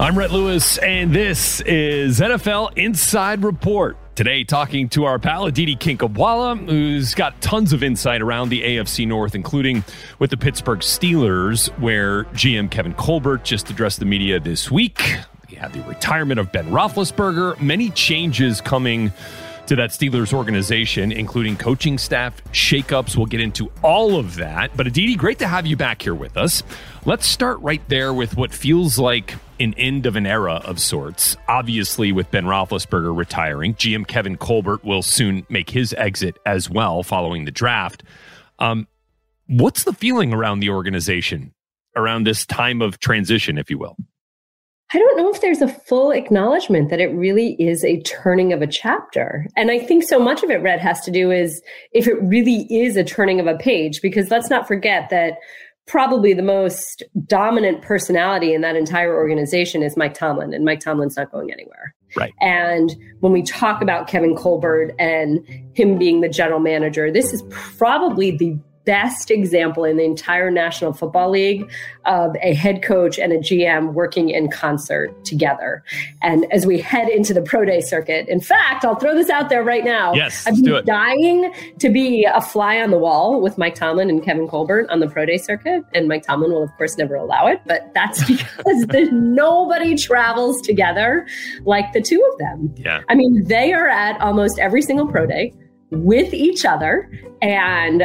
I'm Rhett Lewis, and this is NFL Inside Report. Today, talking to our pal Aditi Kinkhabwala, who's got tons of insight around the AFC North, including with the Pittsburgh Steelers, where GM Kevin Colbert just addressed the media this week. We have the retirement of Ben Roethlisberger, many changes coming to that Steelers organization, including coaching staff shakeups. We'll get into all of that. But Aditi, great to have you back here with us. Let's start right there with what feels like an end of an era of sorts. Obviously, with Ben Roethlisberger retiring, GM Kevin Colbert will soon make his exit as well following the draft. What's the feeling around the organization around this time of transition, if you will? I don't know if there's a full acknowledgement that it really is a turning of a chapter. And I think so much of it, Rhett, has to do is if it really is a turning of a page, because let's not forget that probably the most dominant personality in that entire organization is Mike Tomlin, and Mike Tomlin's not going anywhere. Right. And when we talk about Kevin Colbert and him being the general manager, this is probably the best example in the entire National Football League of a head coach and a GM working in concert together. And as we head into the pro day circuit, in fact, I'll throw this out there right now. Yes, I've been dying to be a fly on the wall with Mike Tomlin and Kevin Colbert on the pro day circuit. And Mike Tomlin will, of course, never allow it. But that's because nobody travels together like the two of them. Yeah. I mean, they are at almost every single pro day with each other, and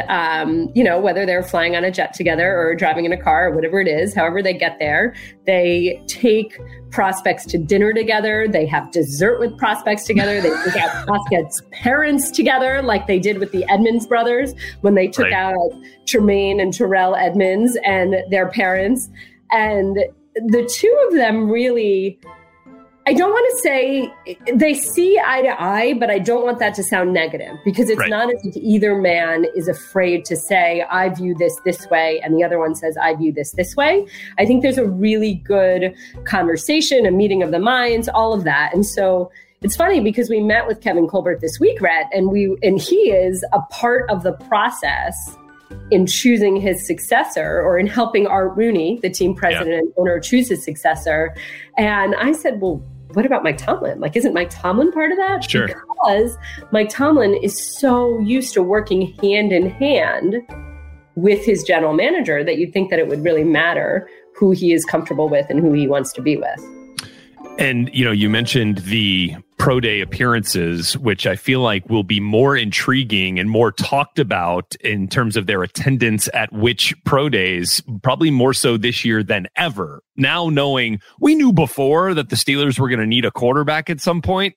whether they're flying on a jet together or driving in a car or whatever it is, however they get there, they take prospects to dinner together, they have dessert with prospects together, they take out prospects' parents together, like they did with the Edmonds brothers when they took out Tremaine and Terrell Edmonds and their parents. And the two of them really, I don't want to say they see eye to eye, but I don't want that to sound negative, because it's not as if either man is afraid to say, I view this this way, and the other one says, I view this this way. I think there's a really good conversation, a meeting of the minds, all of that. And so it's funny because we met with Kevin Colbert this week, Rhett, and he is a part of the process in choosing his successor, or in helping Art Rooney, the team president and owner, choose his successor. And I said, well, what about Mike Tomlin? Like, isn't Mike Tomlin part of that? Sure. Because Mike Tomlin is so used to working hand in hand with his general manager that you'd think that it would really matter who he is comfortable with and who he wants to be with. And, you mentioned the pro day appearances, which I feel like will be more intriguing and more talked about in terms of their attendance at which pro days, probably more so this year than ever. Now, knowing we knew before that the Steelers were going to need a quarterback at some point,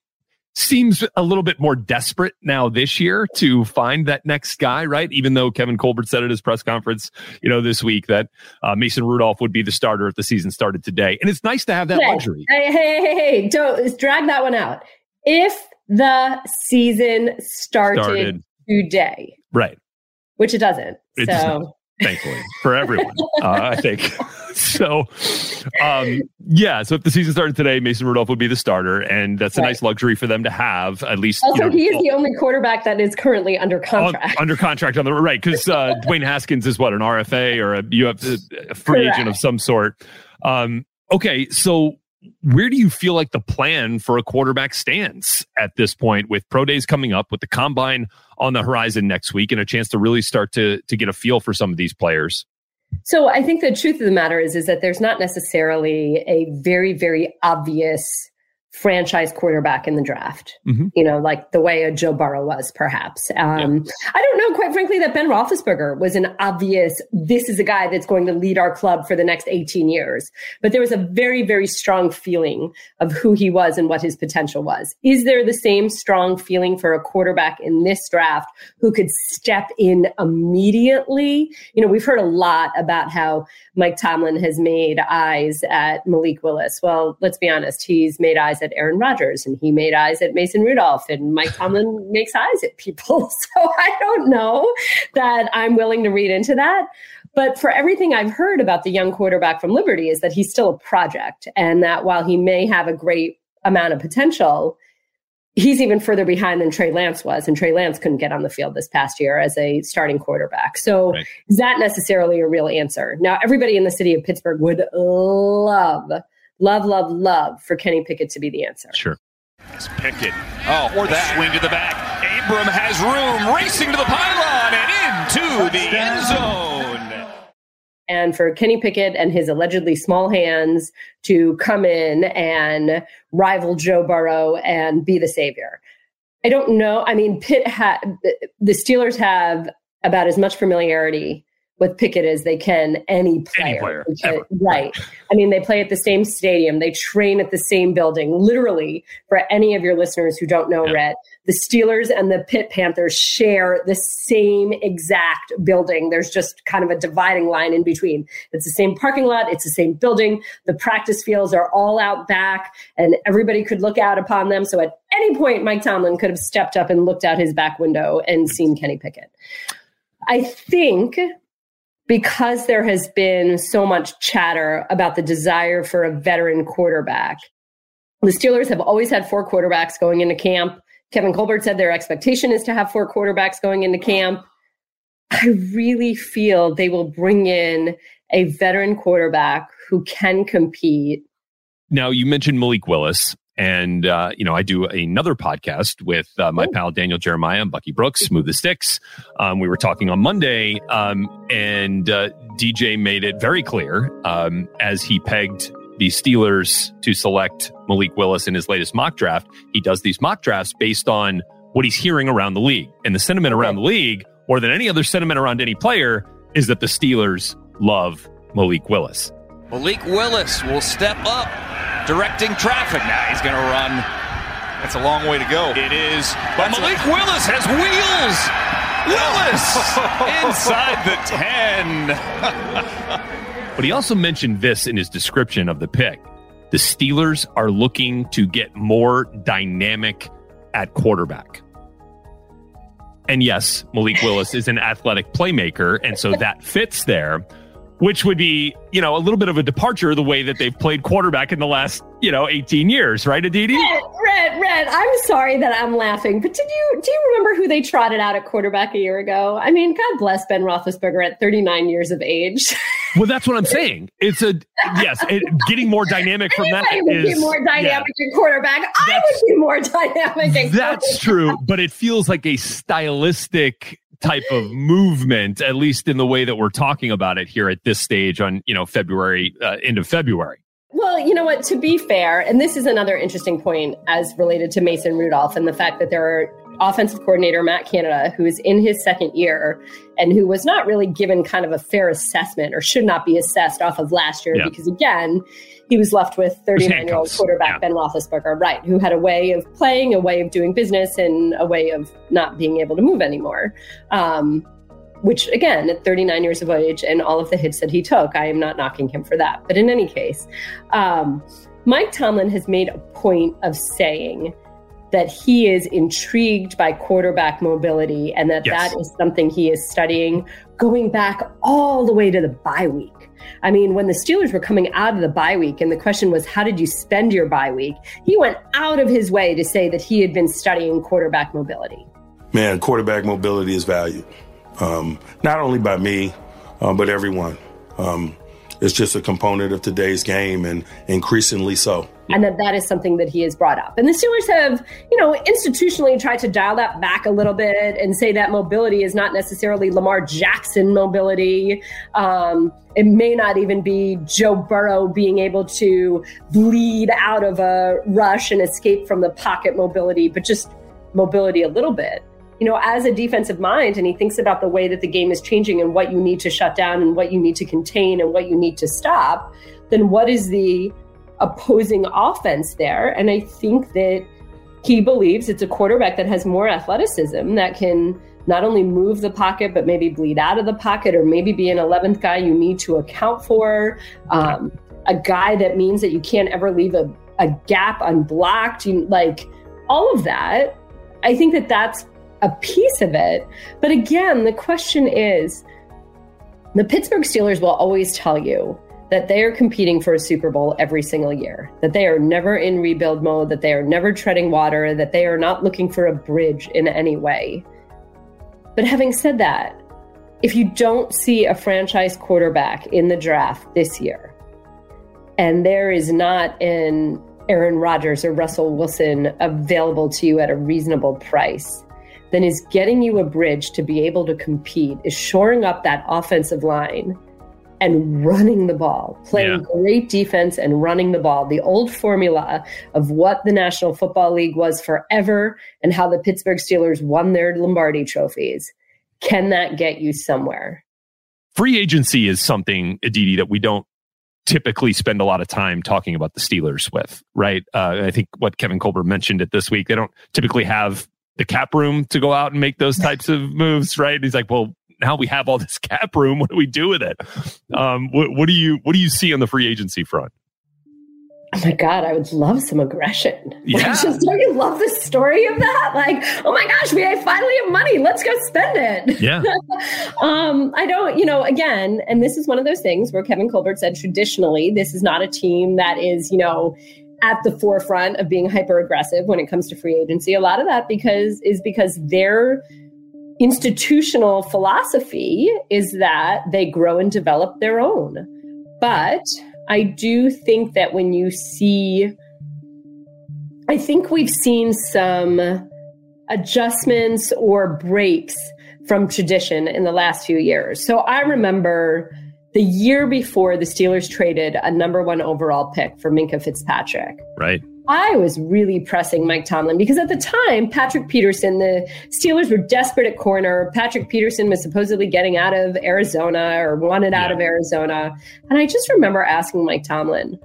seems a little bit more desperate now this year to find that next guy, right? Even though Kevin Colbert said at his press conference, this week that Mason Rudolph would be the starter if the season started today. And it's nice to have that luxury. Hey, don't drag that one out. If the season started today. Right. Which it doesn't. It does not, thankfully, for everyone, I think. So, so if the season started today, Mason Rudolph would be the starter, and that's a nice luxury for them to have, at least. Also, he is the only quarterback that is currently under contract. Under contract on the right, because Dwayne Haskins is what, an RFA or a free agent of some sort. Okay, so where do you feel like the plan for a quarterback stands at this point, with pro days coming up, with the combine on the horizon next week, and a chance to really start to get a feel for some of these players? So I think the truth of the matter is that there's not necessarily a very, very obvious franchise quarterback in the draft, you know, like the way a Joe Burrow was, perhaps. I don't know, quite frankly, that Ben Roethlisberger was an obvious, this is a guy that's going to lead our club for the next 18 years. But there was a very, very strong feeling of who he was and what his potential was. Is there the same strong feeling for a quarterback in this draft who could step in immediately? You know, we've heard a lot about how Mike Tomlin has made eyes at Malik Willis. Well, let's be honest, he's made eyes at Aaron Rodgers, and he made eyes at Mason Rudolph, and Mike Tomlin makes eyes at people. So I don't know that I'm willing to read into that. But for everything I've heard about the young quarterback from Liberty is that he's still a project, and that while he may have a great amount of potential, he's even further behind than Trey Lance was, and Trey Lance couldn't get on the field this past year as a starting quarterback. So is that necessarily a real answer? Now, everybody in the city of Pittsburgh would love for Kenny Pickett to be the answer. Sure. It's Pickett. Swing to the back. Abram has room, racing to the pylon and into the end zone. And for Kenny Pickett and his allegedly small hands to come in and rival Joe Burrow and be the savior. I don't know. I mean, the Steelers have about as much familiarity with Pickett as they can any player because, right. I mean, they play at the same stadium. They train at the same building. Literally, for any of your listeners who don't know, Rhett, the Steelers and the Pitt Panthers share the same exact building. There's just kind of a dividing line in between. It's the same parking lot. It's the same building. The practice fields are all out back, and everybody could look out upon them. So at any point, Mike Tomlin could have stepped up and looked out his back window and seen Kenny Pickett. I think, because there has been so much chatter about the desire for a veteran quarterback, the Steelers have always had four quarterbacks going into camp. Kevin Colbert said their expectation is to have four quarterbacks going into camp. I really feel they will bring in a veteran quarterback who can compete. Now, you mentioned Malik Willis. And, I do another podcast with my pal Daniel Jeremiah and Bucky Brooks, Move the Sticks. We were talking on Monday, and DJ made it very clear as he pegged the Steelers to select Malik Willis in his latest mock draft. He does these mock drafts based on what he's hearing around the league. And the sentiment around the league, more than any other sentiment around any player, is that the Steelers love Malik Willis. Malik Willis will step up, directing traffic. Now he's going to run. That's a long way to go. It is. But Malik Willis has wheels. Willis inside the 10. But he also mentioned this in his description of the pick. The Steelers are looking to get more dynamic at quarterback. And yes, Malik Willis is an athletic playmaker, and so that fits there. Which would be, a little bit of a departure the way that they've played quarterback in the last, 18 years, right, Aditi? Rhett, I'm sorry that I'm laughing, but do you remember who they trotted out at quarterback a year ago? I mean, God bless Ben Roethlisberger at 39 years of age. Well, that's what I'm saying. It's getting more dynamic from that. Anybody would be more dynamic at quarterback. I would be more dynamic at quarterback. That's true, but it feels like a stylistic type of movement, at least in the way that we're talking about it here at this stage on, end of February. Well, you know what, to be fair, and this is another interesting point as related to Mason Rudolph and the fact that there are offensive coordinator Matt Canada, who is in his second year and who was not really given kind of a fair assessment or should not be assessed off of last year because, again, he was left with 39-year-old quarterback Ben Roethlisberger, who had a way of playing, a way of doing business, and a way of not being able to move anymore, which, again, at 39 years of age and all of the hits that he took, I am not knocking him for that. But in any case, Mike Tomlin has made a point of saying that he is intrigued by quarterback mobility and that that is something he is studying going back all the way to the bye week. I mean, when the Steelers were coming out of the bye week and the question was, how did you spend your bye week? He went out of his way to say that he had been studying quarterback mobility. Man, quarterback mobility is valued, not only by me, but everyone. It's just a component of today's game, and increasingly so. And that is something that he has brought up. And the Steelers have, you know, institutionally tried to dial that back a little bit and say that mobility is not necessarily Lamar Jackson mobility. It may not even be Joe Burrow being able to bleed out of a rush and escape from the pocket mobility, but just mobility a little bit. You know, as a defensive mind, and he thinks about the way that the game is changing and what you need to shut down and what you need to contain and what you need to stop, then what is the opposing offense there? And I think that he believes it's a quarterback that has more athleticism that can not only move the pocket, but maybe bleed out of the pocket or maybe be an 11th guy you need to account for, a guy that means that you can't ever leave a gap unblocked, like all of that. I think that that's a piece of it. But again, the question is, the Pittsburgh Steelers will always tell you that they are competing for a Super Bowl every single year, that they are never in rebuild mode, that they are never treading water, that they are not looking for a bridge in any way. But having said that, if you don't see a franchise quarterback in the draft this year, and there is not an Aaron Rodgers or Russell Wilson available to you at a reasonable price, then is getting you a bridge to be able to compete, is shoring up that offensive line and running the ball, playing great defense and running the ball. The old formula of what the National Football League was forever and how the Pittsburgh Steelers won their Lombardi trophies. Can that get you somewhere? Free agency is something, Aditi, that we don't typically spend a lot of time talking about the Steelers with, right? I think what Kevin Colbert mentioned it this week, they don't typically have the cap room to go out and make those types of moves, right? And he's like, well, now we have all this cap room. What do we do with it? What do you see on the free agency front? Oh my God, I would love some aggression. Yeah. Don't you love the story of that? Like, oh my gosh, we finally have money. Let's go spend it. Yeah. I don't, you know, again, and this is one of those things where Kevin Colbert said, traditionally, this is not a team that is, you know, at the forefront of being hyper aggressive when it comes to free agency. A lot of that because their institutional philosophy is that they grow and develop their own. But I do think that when you see, I think we've seen some adjustments or breaks from tradition in the last few years. So I remember the year before the Steelers traded a number 1 overall pick for Minka Fitzpatrick. Right. I was really pressing Mike Tomlin because at the time, Patrick Peterson, the Steelers were desperate at corner. Patrick Peterson was supposedly getting out of Arizona or wanted out of Arizona. And I just remember asking Mike Tomlin,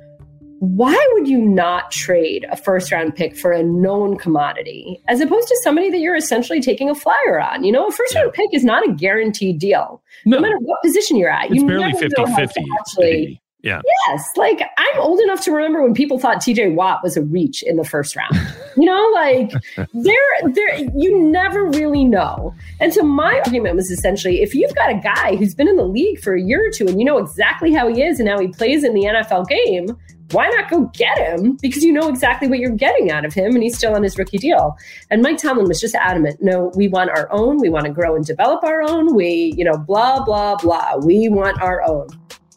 why would you not trade a first-round pick for a known commodity as opposed to somebody that you're essentially taking a flyer on? You know, a first-round pick is not a guaranteed deal. No matter what position you're at. It's barely 50-50. Yeah. Yes. Like, I'm old enough to remember when people thought TJ Watt was a reach in the first round. You know, like, you never really know. And so my argument was essentially, if you've got a guy who's been in the league for a year or two and you know exactly how he is and how he plays in the NFL game, why not go get him? Because you know exactly what you're getting out of him, and he's still on his rookie deal. And Mike Tomlin was just adamant, no, we want our own. We want to grow and develop our own. We, you know, blah, blah, blah. We want our own.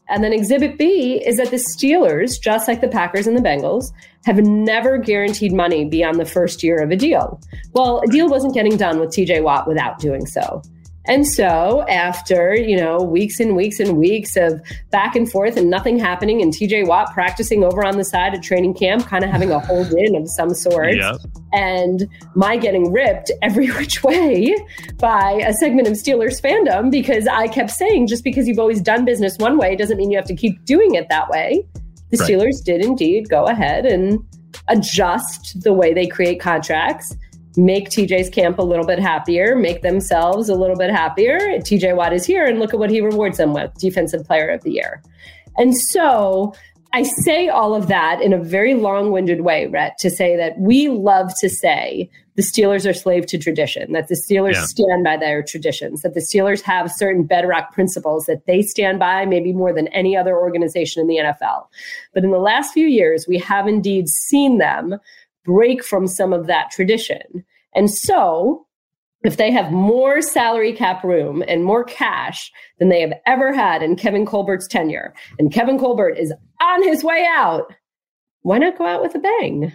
And then exhibit B is that the Steelers, just like the Packers and the Bengals, have never guaranteed money beyond the first year of a deal. Well, a deal wasn't getting done with TJ Watt without doing so. And so after, you know, weeks and weeks and weeks of back and forth and nothing happening and TJ Watt practicing over on the side at training camp, kind of having a hold in of some sort, and my getting ripped every which way by a segment of Steelers fandom because I kept saying, just because you've always done business one way doesn't mean you have to keep doing it that way. The Steelers did indeed go ahead and adjust the way they create contracts, make TJ's camp a little bit happier, make themselves a little bit happier. TJ Watt is here, and look at what he rewards them with, Defensive Player of the Year. And so I say all of that in a very long-winded way, Rhett, to say that we love to say the Steelers are slave to tradition, that the Steelers stand by their traditions, that the Steelers have certain bedrock principles that they stand by maybe more than any other organization in the NFL. But in the last few years, we have indeed seen them break from some of that tradition. And so if they have more salary cap room and more cash than they have ever had in Kevin Colbert's tenure, and Kevin Colbert is on his way out, why not go out with a bang?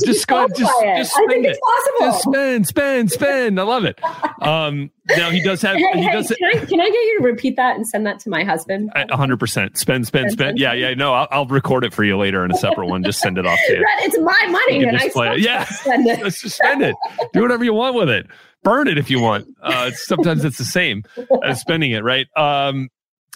Just spend. I think it's possible. Just spend. I love it. Now he does have. Can I get you to repeat that and send that to my husband? 100%. Spend. Yeah. No, I'll record it for you later in a separate one. Just send it off to you. It's my money, and I play it. Yeah, spend it. Let's just spend it. Do whatever you want with it. Burn it if you want. Sometimes it's the same as spending it, right?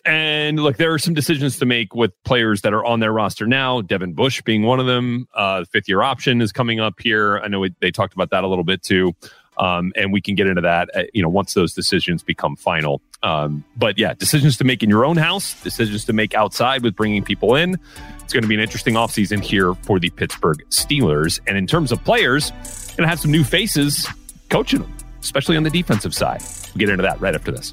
And look, there are some decisions to make with players that are on their roster now. Devin Bush being one of them. The fifth-year option is coming up here. I know they talked about that a little bit too, and we can get into that. Once those decisions become final. But yeah, decisions to make in your own house, decisions to make outside with bringing people in. It's going to be an interesting offseason here for the Pittsburgh Steelers. And in terms of players, going to have some new faces coaching them, especially on the defensive side. We'll get into that right after this.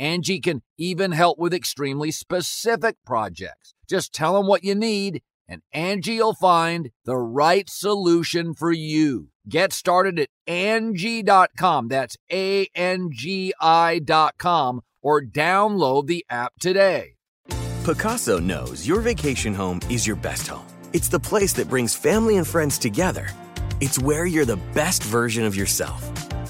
Angie can even help with extremely specific projects. Just tell them what you need, and Angie will find the right solution for you. Get started at Angie.com. That's ANGI.com, or download the app today. Picasso knows your vacation home is your best home. It's the place that brings family and friends together. It's where you're the best version of yourself.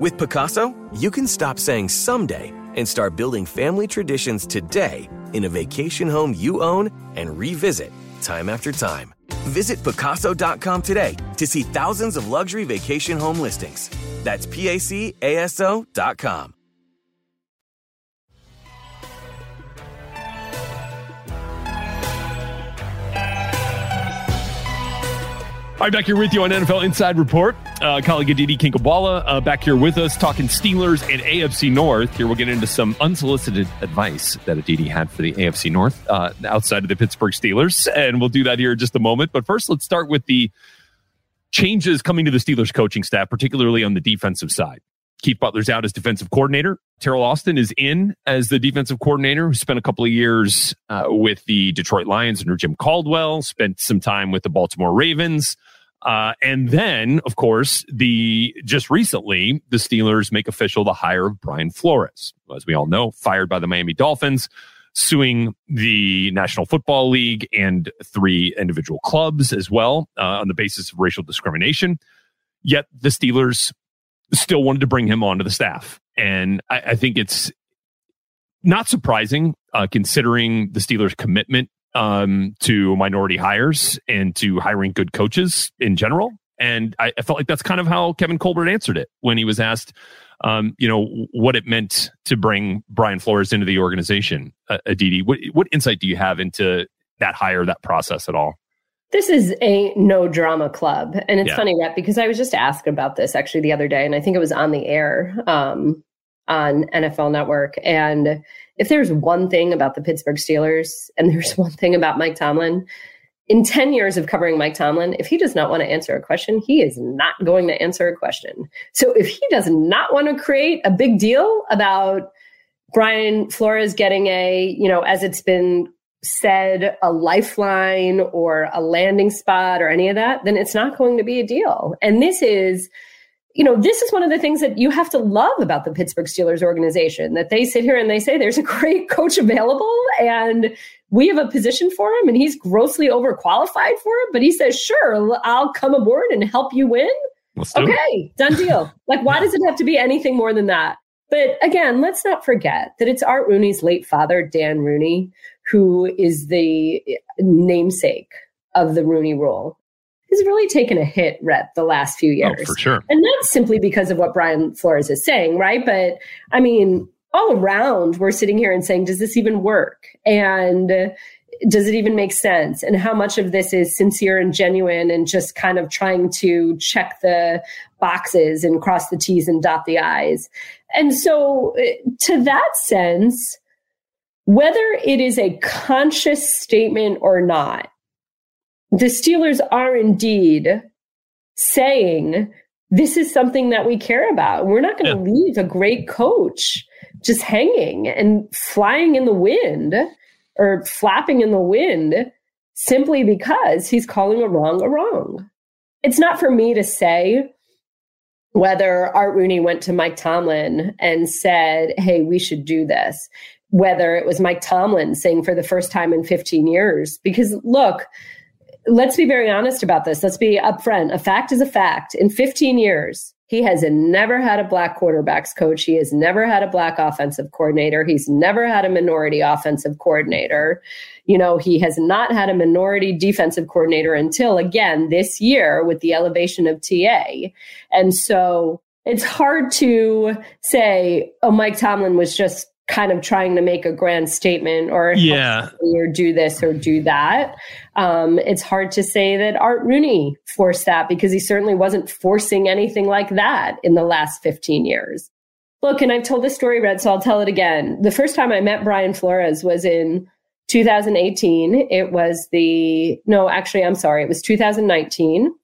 With Picasso, you can stop saying someday and start building family traditions today in a vacation home you own and revisit time after time. Visit Picasso.com today to see thousands of luxury vacation home listings. That's P-A-C-A-S-O.com. All right, back here with you on NFL Inside Report. Colleague Aditi Kinkhabwala back here with us talking Steelers and AFC North. Here we'll get into some unsolicited advice that Aditi had for the AFC North outside of the Pittsburgh Steelers. And we'll do that here in just a moment. But first, let's start with the changes coming to the Steelers coaching staff, particularly on the defensive side. Keith Butler's out as defensive coordinator. Teryl Austin is in as the defensive coordinator, who spent a couple of years with the Detroit Lions under Jim Caldwell, spent some time with the Baltimore Ravens. And then, of course, just recently, the Steelers make official the hire of Brian Flores, who, as we all know, fired by the Miami Dolphins. suing the National Football League and three individual clubs as well on the basis of racial discrimination. Yet the Steelers still wanted to bring him onto the staff. And I think it's not surprising considering the Steelers' commitment to minority hires and to hiring good coaches in general. And I felt like that's kind of how Kevin Colbert answered it when he was asked, what it meant to bring Brian Flores into the organization. Aditi, what insight do you have into that hire, that process at all? This is a no drama club. And it's funny, Rhett, because I was just asked about this actually the other day, and I think it was on the air on NFL Network. And if there's one thing about the Pittsburgh Steelers and there's one thing about Mike Tomlin, in 10 years of covering Mike Tomlin, if he does not want to answer a question, he is not going to answer a question. So if he does not want to create a big deal about Brian Flores getting a, as it's been said, a lifeline or a landing spot or any of that, then it's not going to be a deal. And this is, this is one of the things that you have to love about the Pittsburgh Steelers organization, that they sit here and they say there's a great coach available and we have a position for him and he's grossly overqualified for it, but he says, sure, I'll come aboard and help you win. Okay, done deal. Why does it have to be anything more than that? But again, let's not forget that it's Art Rooney's late father, Dan Rooney, who is the namesake of the Rooney Rule, has really taken a hit, Rhett, the last few years. Oh, for sure. And that's simply because of what Brian Flores is saying, right? But I mean, all around, we're sitting here and saying, does this even work? And does it even make sense? And how much of this is sincere and genuine and just kind of trying to check the boxes and cross the T's and dot the I's? And so to that sense, whether it is a conscious statement or not, the Steelers are indeed saying this is something that we care about. We're not going to leave a great coach just hanging and flying in the wind or flapping in the wind simply because he's calling a wrong a wrong. It's not for me to say whether Art Rooney went to Mike Tomlin and said, hey, we should do this, whether it was Mike Tomlin saying for the first time in 15 years, because look, let's be very honest about this. Let's be upfront. A fact is a fact. In 15 years, he has never had a black quarterbacks coach. He has never had a black offensive coordinator. He's never had a minority offensive coordinator. He has not had a minority defensive coordinator until, again, this year with the elevation of TA. And so it's hard to say, oh, Mike Tomlin was just kind of trying to make a grand statement or do this or do that. It's hard to say that Art Rooney forced that, because he certainly wasn't forcing anything like that in the last 15 years. Look, and I've told this story, Rhett, so I'll tell it again. The first time I met Brian Flores was in 2018. It was 2019.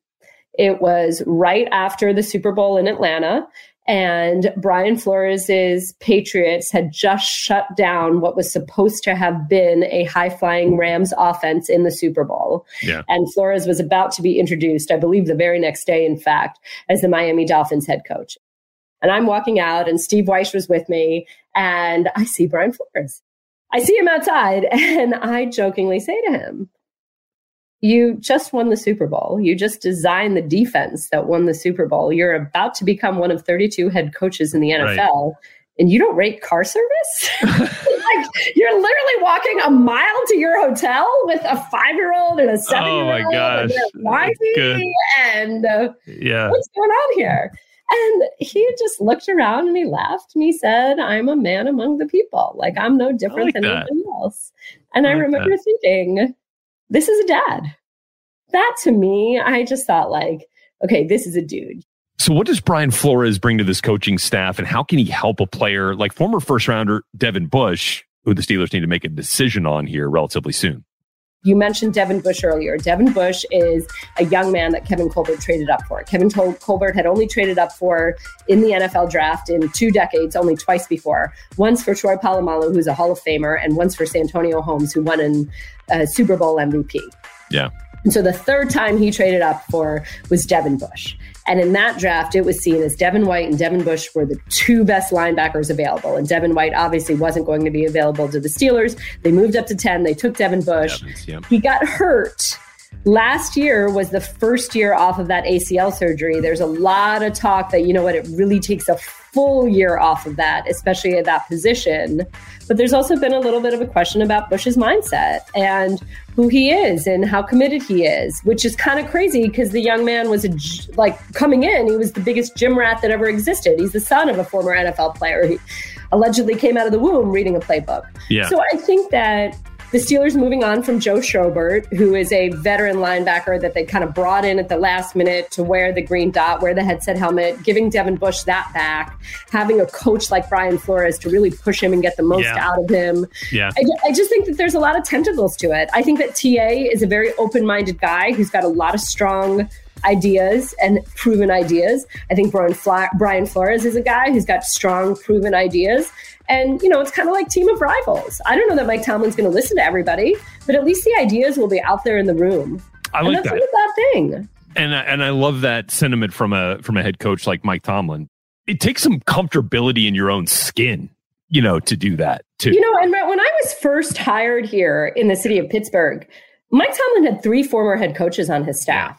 It was right after the Super Bowl in Atlanta. And Brian Flores' Patriots had just shut down what was supposed to have been a high-flying Rams offense in the Super Bowl. Yeah. And Flores was about to be introduced, I believe the very next day, in fact, as the Miami Dolphins head coach. And I'm walking out, and Steve Weiss was with me, and I see Brian Flores. I see him outside, and I jokingly say to him, you just won the Super Bowl. You just designed the defense that won the Super Bowl. You're about to become one of 32 head coaches in the NFL, right, and you don't rate car service? You're literally walking a mile to your hotel with a 5-year-old and a 7-year-old. Oh my gosh. What's going on here? And he just looked around and he laughed and he said, I'm a man among the people. I'm no different than anyone else. And I remember thinking, this is a dad. That, to me, I just thought okay, this is a dude. So what does Brian Flores bring to this coaching staff, and how can he help a player like former first-rounder Devin Bush, who the Steelers need to make a decision on here relatively soon? You mentioned Devin Bush earlier. Devin Bush is a young man that Kevin Colbert traded up for. Kevin Colbert had only traded up for in the NFL draft in 2 decades, only twice before. Once for Troy Polamalu, who's a Hall of Famer, and once for Santonio Holmes, who won an Super Bowl MVP. Yeah. And so the third time he traded up for was Devin Bush. And in that draft, it was seen as Devin White and Devin Bush were the two best linebackers available. And Devin White obviously wasn't going to be available to the Steelers. They moved up to 10. They took Devin Bush. Yep. He got hurt. Last year was the first year off of that ACL surgery. There's a lot of talk that, you know what, it really takes a full year off of that, especially at that position. But there's also been a little bit of a question about Bush's mindset and who he is and how committed he is, which is kind of crazy because the young man was coming in, he was the biggest gym rat that ever existed. He's the son of a former NFL player. He allegedly came out of the womb reading a playbook. Yeah. So I think that the Steelers moving on from Joe Schobert, who is a veteran linebacker that they kind of brought in at the last minute to wear the green dot, wear the headset helmet, giving Devin Bush that back, having a coach like Brian Flores to really push him and get the most out of him. Yeah. I just think that there's a lot of tentacles to it. I think that TA is a very open-minded guy who's got a lot of strong ideas and proven ideas. I think Brian Flores is a guy who's got strong, proven ideas. And, you know, it's kind of like team of rivals. I don't know that Mike Tomlin's going to listen to everybody, but at least the ideas will be out there in the room. I like that. And that's not a bad thing. And I love that sentiment from a head coach like Mike Tomlin. It takes some comfortability in your own skin, you know, to do that too. You know, and when I was first hired here in the city of Pittsburgh, Mike Tomlin had 3 former head coaches on his staff. Yeah.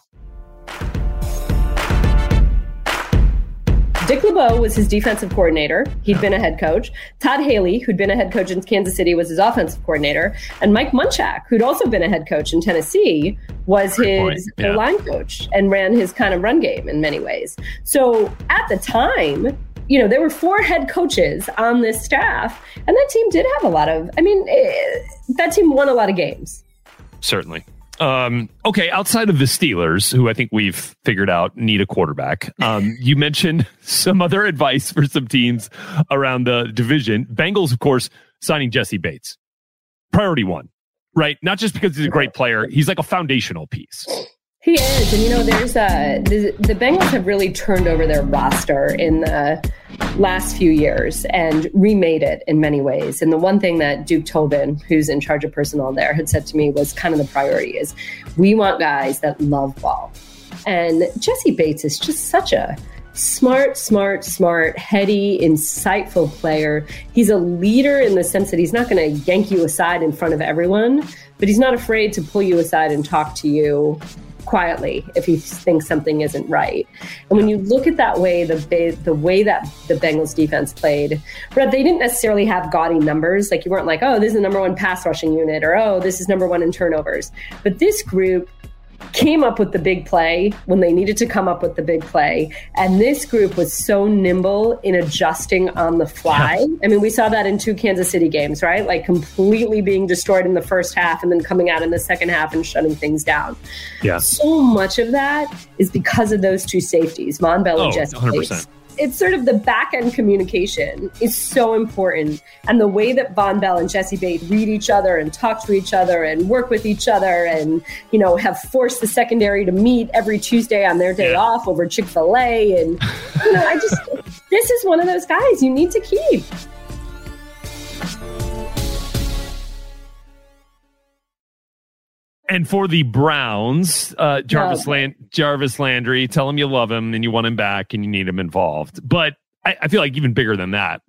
Dick LeBeau was his defensive coordinator. He'd been a head coach. Todd Haley, who'd been a head coach in Kansas City, was his offensive coordinator. And Mike Munchak, who'd also been a head coach in Tennessee, was his line coach and ran his kind of run game in many ways. So at the time, you know, there were 4 head coaches on this staff. And that team did have a lot of, that team won a lot of games. Certainly. Okay, outside of the Steelers, who I think we've figured out need a quarterback, you mentioned some other advice for some teams around the division. Bengals, of course, signing Jessie Bates. Priority one, right? Not just because he's a great player. He's like a foundational piece. He is. And, you know, there's the Bengals have really turned over their roster in the last few years and remade it in many ways. And the one thing that Duke Tobin, who's in charge of personnel there, had said to me was kind of the priority is we want guys that love ball. And Jessie Bates is just such a smart, heady, insightful player. He's a leader in the sense that he's not going to yank you aside in front of everyone, but he's not afraid to pull you aside and talk to you quietly if he thinks something isn't right. And when you look at that way, the way that the Bengals defense played, Brett, they didn't necessarily have gaudy numbers. Like you weren't like, oh, this is the number one pass rushing unit, or oh, this is number one in turnovers. But this group came up with the big play when they needed to come up with the big play. And this group was so nimble in adjusting on the fly. I mean, we saw that in 2 Kansas City games, right? Like completely being destroyed in the first half and then coming out in the second half and shutting things down. Yeah. So much of that is because of those 2 safeties, Von Bell and Jessie Bates. It's sort of the back end communication is so important. And the way that Von Bell and Jessie Bates read each other and talk to each other and work with each other and, you know, have forced the secondary to meet every Tuesday on their day off over Chick-fil-A. And, you know, this is one of those guys you need to keep. And for the Browns, Jarvis Landry, tell him you love him and you want him back and you need him involved. But I feel like even bigger than that,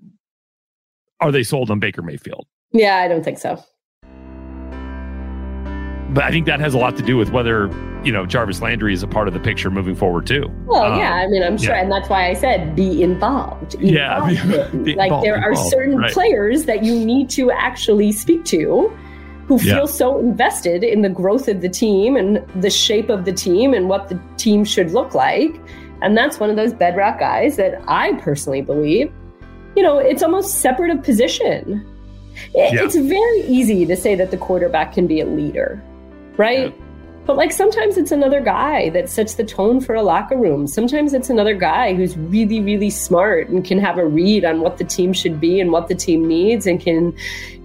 are they sold on Baker Mayfield? Yeah, I don't think so. But I think that has a lot to do with whether, you know, Jarvis Landry is a part of the picture moving forward, too. Well, yeah, I mean, I'm sure. And that's why I said be involved. There are certain players that you need to actually speak to, who feel so invested in the growth of the team and the shape of the team and what the team should look like. And that's one of those bedrock guys that I personally believe, you know, it's almost separate of position. It's very easy to say that the quarterback can be a leader, right? Yeah. But like sometimes it's another guy that sets the tone for a locker room. Sometimes it's another guy who's really, really smart and can have a read on what the team should be and what the team needs and can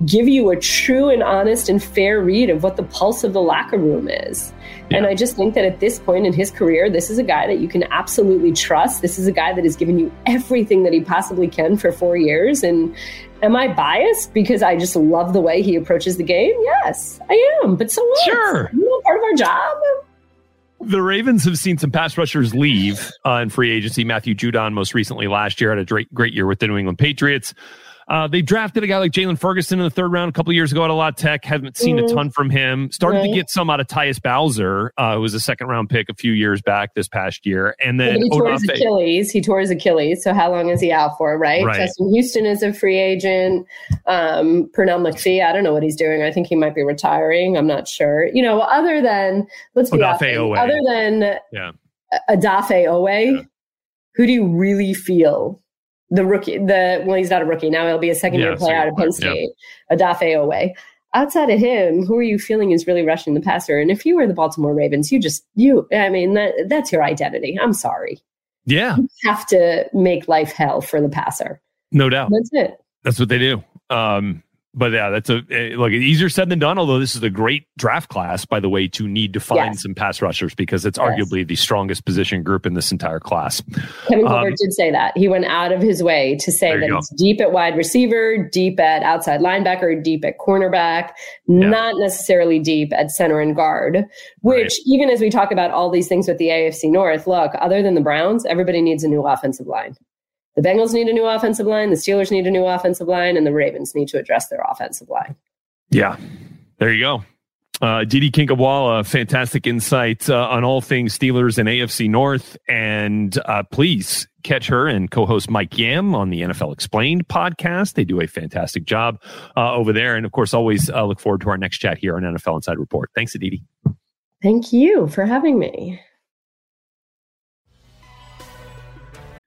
give you a true and honest and fair read of what the pulse of the locker room is. Yeah. And I just think that at this point in his career, this is a guy that you can absolutely trust. This is a guy that has given you everything that he possibly can for 4 years. And am I biased because I just love the way he approaches the game? Yes, I am. But so what? Sure. part of our job. The Ravens have seen some pass rushers leave in free agency. Matthew Judon, most recently last year, had a great year with the New England Patriots. They drafted a guy like Jalen Ferguson in the third round a couple years ago out of La Tech. Haven't seen a ton from him. Started to get some out of Tyus Bowser, who was a second-round pick a few years back this past year. And then he tore his Achilles. So how long is he out for, right? Justin Houston is a free agent. Pernell McPhee, I don't know what he's doing. I think he might be retiring. I'm not sure. You know, other than, let's be honest, other than Odafe Oweh, who do you really feel? The rookie, well, he's not a rookie now. He'll be a second-year player out of Penn State. Yeah. Odafe Oweh. Outside of him, who are you feeling is really rushing the passer? And if you were the Baltimore Ravens, that's your identity. I'm sorry. Yeah, you have to make life hell for the passer. No doubt. That's it. That's what they do. But yeah, that's easier said than done. Although this is a great draft class, by the way, to need to find some pass rushers because it's arguably the strongest position group in this entire class. Kevin Colbert did say that. He went out of his way to say that it's deep at wide receiver, deep at outside linebacker, deep at cornerback, not necessarily deep at center and guard, which even as we talk about all these things with the AFC North, look, other than the Browns, everybody needs a new offensive line. The Bengals need a new offensive line, the Steelers need a new offensive line, and the Ravens need to address their offensive line. Yeah, there you go. Aditi Kinkhabwala, fantastic insight on all things Steelers and AFC North. And please catch her and co-host Mike Yam on the NFL Explained podcast. They do a fantastic job over there. And of course, always look forward to our next chat here on NFL Inside Report. Thanks, Aditi. Thank you for having me.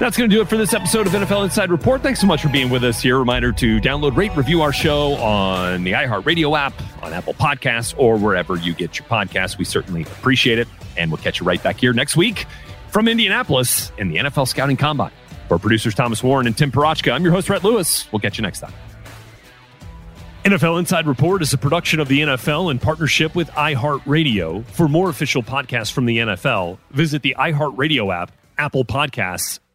That's going to do it for this episode of NFL Inside Report. Thanks so much for being with us here. Reminder to download, rate, review our show on the iHeartRadio app, on Apple Podcasts, or wherever you get your podcasts. We certainly appreciate it, and we'll catch you right back here next week from Indianapolis in the NFL Scouting Combine. For producers Thomas Warren and Tim Parachka, I'm your host, Rhett Lewis. We'll catch you next time. NFL Inside Report is a production of the NFL in partnership with iHeartRadio. For more official podcasts from the NFL, visit the iHeartRadio app, Apple Podcasts,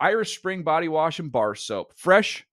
Irish Spring Body Wash and Bar Soap. Fresh,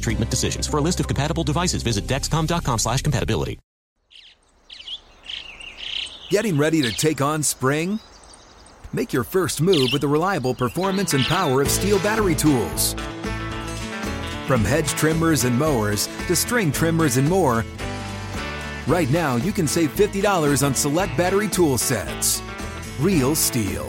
treatment decisions. For a list of compatible devices, visit Dexcom.com/compatibility. Getting ready to take on spring? Make your first move with the reliable performance and power of Steel battery tools. From hedge trimmers and mowers to string trimmers and more, right now you can save $50 on select battery tool sets. Real Steel.